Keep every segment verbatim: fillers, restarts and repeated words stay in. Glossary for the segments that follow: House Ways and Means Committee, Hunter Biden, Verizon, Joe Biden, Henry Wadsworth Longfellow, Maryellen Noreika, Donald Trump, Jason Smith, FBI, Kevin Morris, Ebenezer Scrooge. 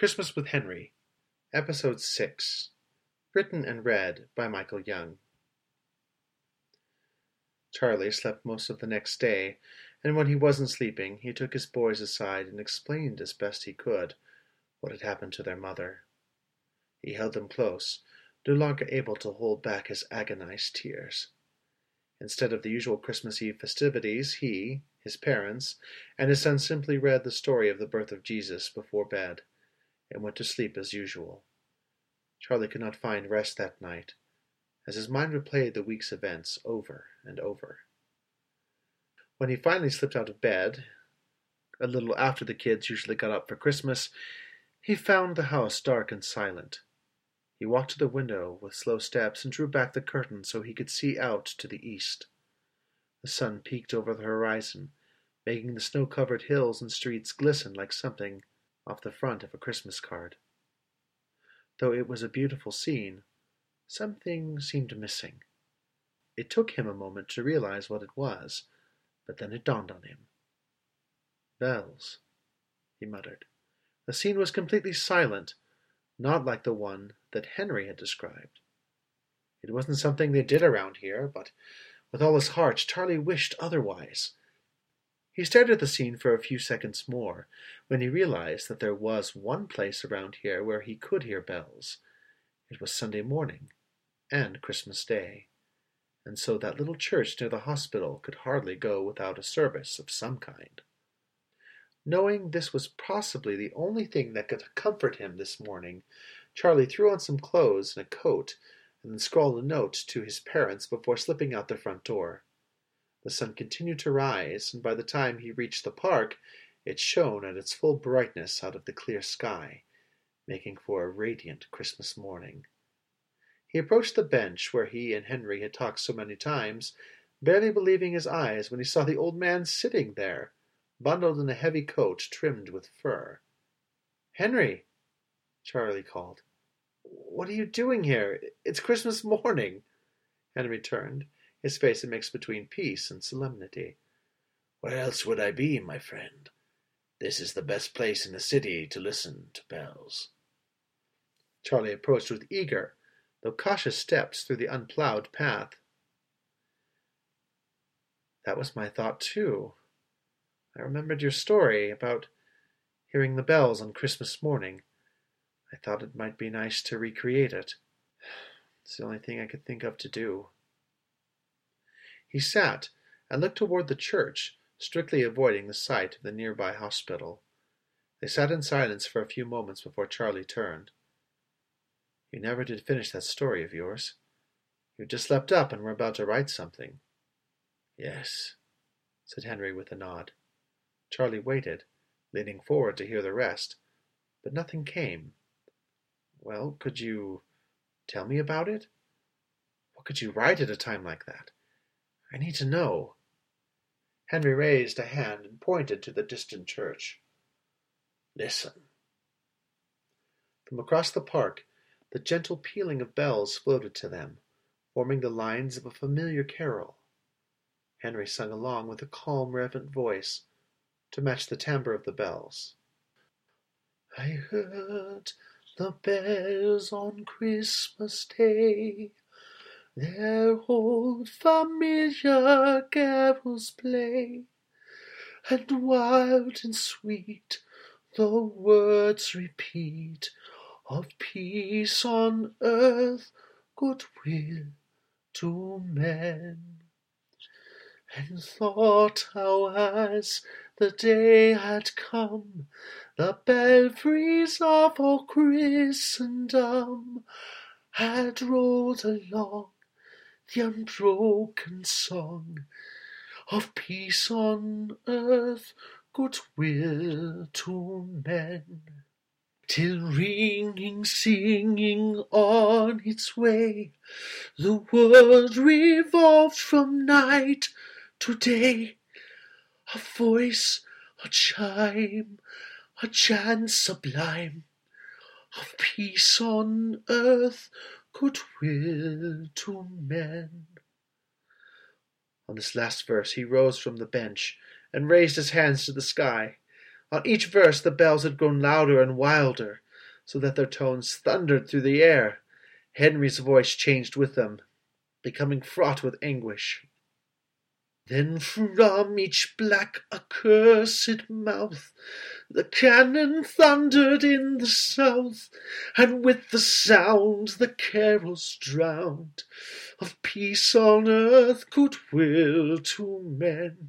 Christmas with Henry, Episode six, written and read by Michael Young. Charlie slept most of the next day, and when he wasn't sleeping, he took his boys aside and explained as best he could what had happened to their mother. He held them close, no longer able to hold back his agonized tears. Instead of the usual Christmas Eve festivities, he, his parents, and his son simply read the story of the birth of Jesus before bed, and went to sleep as usual. Charlie could not find rest that night, as his mind replayed the week's events over and over. When he finally slipped out of bed, a little after the kids usually got up for Christmas, he found the house dark and silent. He walked to the window with slow steps and drew back the curtain so he could see out to the east. The sun peeked over the horizon, making the snow-covered hills and streets glisten like something off the front of a Christmas card. Though it was a beautiful scene, something seemed missing. It took him a moment to realize what it was, but then it dawned on him. "Bells," he muttered. The scene was completely silent, not like the one that Henry had described. It wasn't something they did around here, but with all his heart, Charlie wished otherwise. He stared at the scene for a few seconds more, when he realized that there was one place around here where he could hear bells. It was Sunday morning, and Christmas Day, and so that little church near the hospital could hardly go without a service of some kind. Knowing this was possibly the only thing that could comfort him this morning, Charlie threw on some clothes and a coat, and then scrawled a note to his parents before slipping out the front door. The sun continued to rise, and by the time he reached the park, it shone at its full brightness out of the clear sky, making for a radiant Christmas morning. He approached the bench where he and Henry had talked so many times, barely believing his eyes when he saw the old man sitting there, bundled in a heavy coat trimmed with fur. "Henry," Charlie called, "what are you doing here? It's Christmas morning." Henry turned, his face a mix between peace and solemnity. "Where else would I be, my friend? This is the best place in the city to listen to bells." Charlie approached with eager, though cautious steps through the unplowed path. "That was my thought, too. I remembered your story about hearing the bells on Christmas morning. I thought it might be nice to recreate it. It's the only thing I could think of to do." He sat and looked toward the church, strictly avoiding the sight of the nearby hospital. They sat in silence for a few moments before Charlie turned. "You never did finish that story of yours. You just leapt up and were about to write something." "Yes," said Henry with a nod. Charlie waited, leaning forward to hear the rest, but nothing came. "Well, could you tell me about it? What could you write at a time like that? I need to know." Henry raised a hand and pointed to the distant church. "Listen." From across the park, the gentle pealing of bells floated to them, forming the lines of a familiar carol. Henry sung along with a calm, reverent voice, to match the timbre of the bells. "I heard the bells on Christmas Day, their old familiar carols play, and wild and sweet the words repeat of peace on earth, goodwill to men. And thought how, as the day had come, the belfries of all Christendom had rolled along the unbroken song of peace on earth, goodwill to men, till ringing, singing on its way, the world revolved from night to day, a voice, a chime, a chant sublime of peace on earth, goodwill to men." On this last verse he rose from the bench and raised his hands to the sky. On each verse the bells had grown louder and wilder, so that their tones thundered through the air. Henry's voice changed with them, becoming fraught with anguish. Then from each black accursed mouth the cannon thundered in the south, and with the sound the carols drowned of peace on earth, goodwill to men.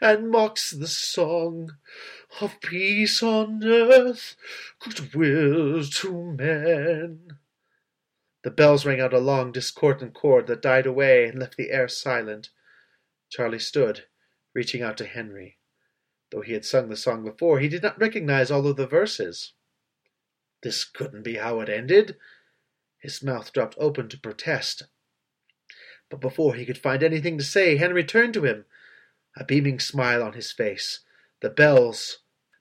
and mocks the song of peace on earth, goodwill to men. The bells rang out a long, discordant chord that died away and left the air silent. Charlie stood, reaching out to Henry. Though he had sung the song before, he did not recognize all of the verses. This couldn't be how it ended. His mouth dropped open to protest. But before he could find anything to say, Henry turned to him, a beaming smile on his face. The bells,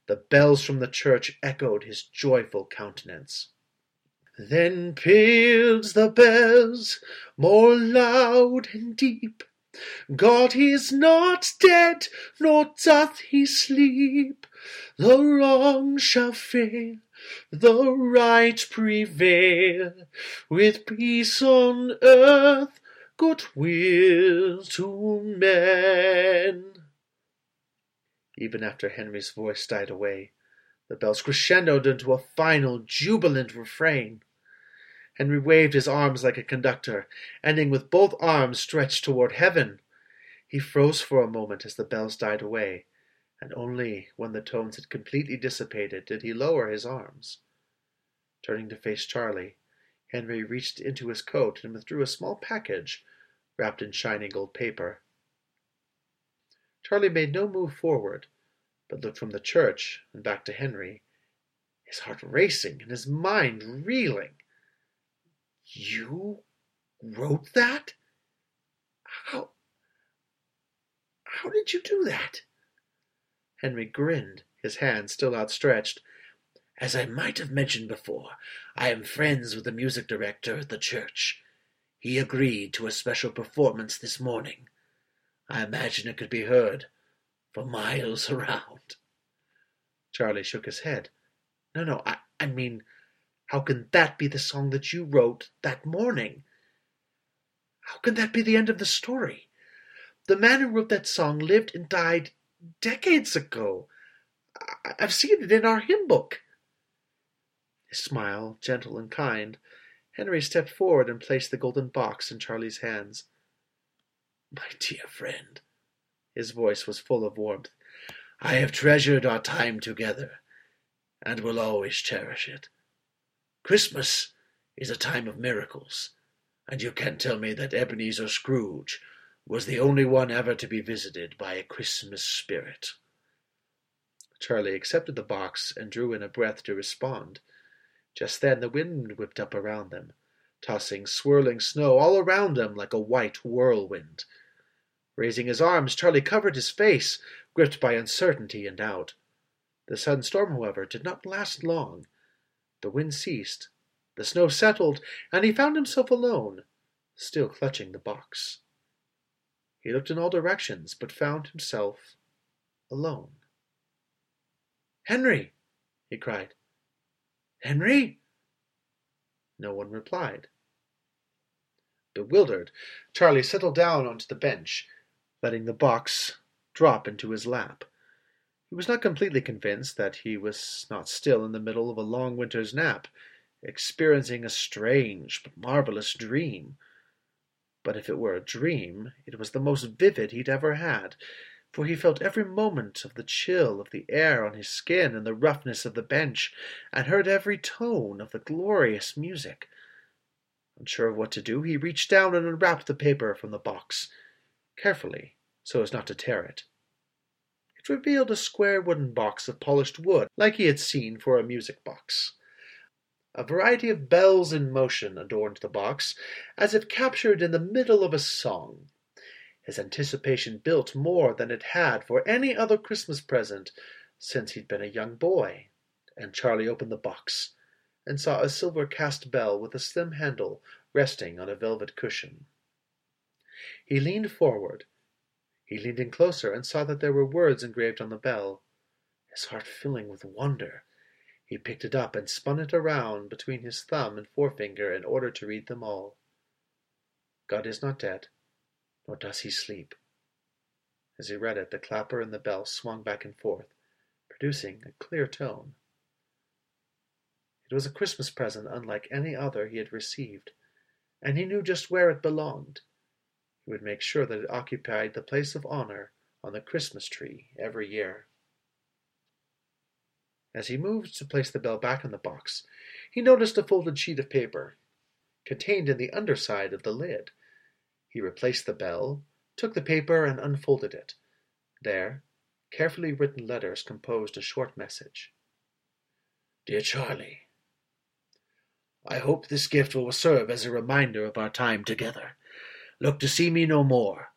the bells from the church echoed his joyful countenance. Then pealed the bells more loud and deep. God is not dead, nor doth he sleep. The wrong shall fail, the right prevail, with peace on earth, goodwill to men. Even after Henry's voice died away, the bells crescendoed into a final, jubilant refrain. Henry waved his arms like a conductor, ending with both arms stretched toward heaven. He froze for a moment as the bells died away, and only when the tones had completely dissipated did he lower his arms. Turning to face Charlie, Henry reached into his coat and withdrew a small package wrapped in shiny gold paper. Charlie made no move forward, but looked from the church and back to Henry, his heart racing and his mind reeling. You wrote that? How, how did you do that? Henry grinned, his hand still outstretched. As I might have mentioned before, I am friends with the music director at the church. He agreed to a special performance this morning. I imagine it could be heard for miles around. Charlie shook his head. No, no, I, I mean, how can that be the song that you wrote that morning? How can that be the end of the story? The man who wrote that song lived and died decades ago. I, I've seen it in our hymn book. His smile, gentle and kind, Henry stepped forward and placed the golden box in Charlie's hands. My dear friend, his voice was full of warmth, I have treasured our time together, and will always cherish it. Christmas is a time of miracles, and you can't tell me that Ebenezer Scrooge was the only one ever to be visited by a Christmas spirit. Charlie accepted the box and drew in a breath to respond. Just then the wind whipped up around them, tossing swirling snow all around them like a white whirlwind. Raising his arms, Charlie covered his face, gripped by uncertainty and doubt. The sudden storm, however, did not last long. The wind ceased, the snow settled, and he found himself alone, still clutching the box. He looked in all directions, but found himself alone. "Henry!" he cried. "Henry?" No one replied. Bewildered, Charlie settled down onto the bench, letting the box drop into his lap. He was not completely convinced that he was not still in the middle of a long winter's nap, experiencing a strange but marvelous dream. But if it were a dream, it was the most vivid he'd ever had, for he felt every moment of the chill of the air on his skin and the roughness of the bench, and heard every tone of the glorious music. Unsure of what to do, he reached down and unwrapped the paper from the box, carefully, so as not to tear it. It revealed a square wooden box of polished wood, like he had seen for a music box. A variety of bells in motion adorned the box, as if captured in the middle of a song. His anticipation built more than it had for any other Christmas present since he'd been a young boy, and Charlie opened the box and saw a silver cast bell with a slim handle resting on a velvet cushion. He leaned forward. He leaned in closer and saw that there were words engraved on the bell. His heart filling with wonder, he picked it up and spun it around between his thumb and forefinger in order to read them all. God is not dead, nor does he sleep. As he read it, the clapper and the bell swung back and forth, producing a clear tone. It was a Christmas present unlike any other he had received, and he knew just where it belonged. He would make sure that it occupied the place of honor on the Christmas tree every year. As he moved to place the bell back in the box, he noticed a folded sheet of paper contained in the underside of the lid. He replaced the bell, took the paper, and unfolded it. There, carefully written letters composed a short message. Dear Charlie, I hope this gift will serve as a reminder of our time together. Look to see me no more,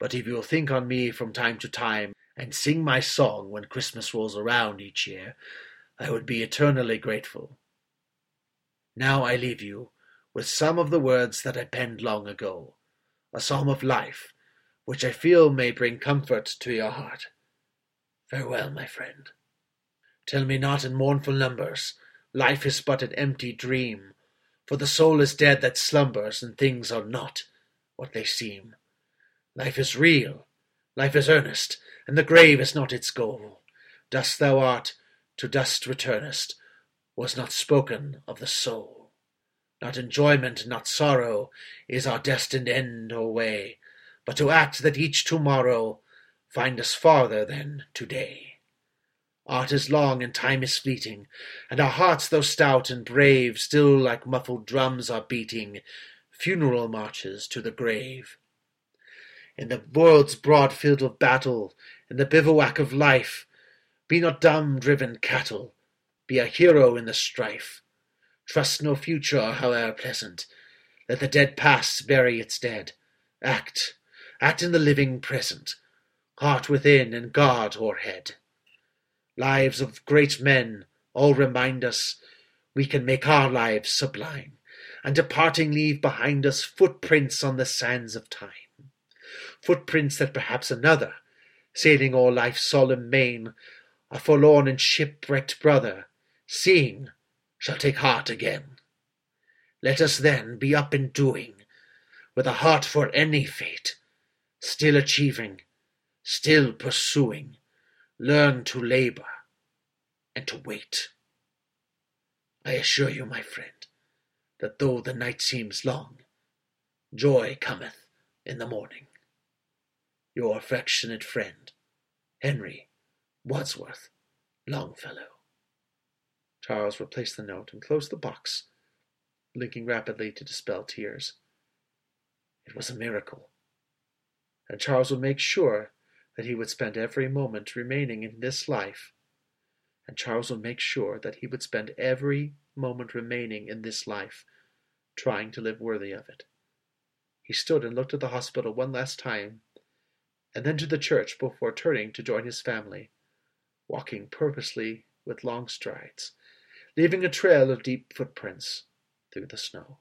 but if you'll think on me from time to time, and sing my song when Christmas rolls around each year, I would be eternally grateful. Now I leave you with some of the words that I penned long ago, a psalm of life, which I feel may bring comfort to your heart. Farewell, my friend. Tell me not in mournful numbers, life is but an empty dream, for the soul is dead that slumbers, and things are not what they seem. Life is real, life is earnest, and the grave is not its goal. Dust thou art, to dust returnest, was not spoken of the soul. Not enjoyment, not sorrow, is our destined end or way, but to act that each tomorrow find us farther than today. Art is long and time is fleeting, and our hearts, though stout and brave, still like muffled drums are beating funeral marches to the grave. In the world's broad field of battle, in the bivouac of life, be not dumb-driven cattle, be a hero in the strife. Trust no future, however pleasant. Let the dead past bury its dead. Act, act in the living present, heart within and guard o'erhead. Lives of great men all remind us we can make our lives sublime, and departing leave behind us footprints on the sands of time. Footprints that perhaps another, sailing o'er life's solemn main, a forlorn and shipwrecked brother, seeing, shall take heart again. Let us then be up and doing, with a heart for any fate, still achieving, still pursuing, learn to labor and to wait. I assure you, my friend, that though the night seems long, joy cometh in the morning. Your affectionate friend, Henry Wadsworth Longfellow. Charles replaced the note and closed the box, blinking rapidly to dispel tears. It was a miracle, and Charles would make sure that he would spend every moment remaining in this life, and Charles would make sure that he would spend every moment remaining in this life trying to live worthy of it. He stood and looked at the hospital one last time, and then to the church before turning to join his family, walking purposely with long strides, leaving a trail of deep footprints through the snow.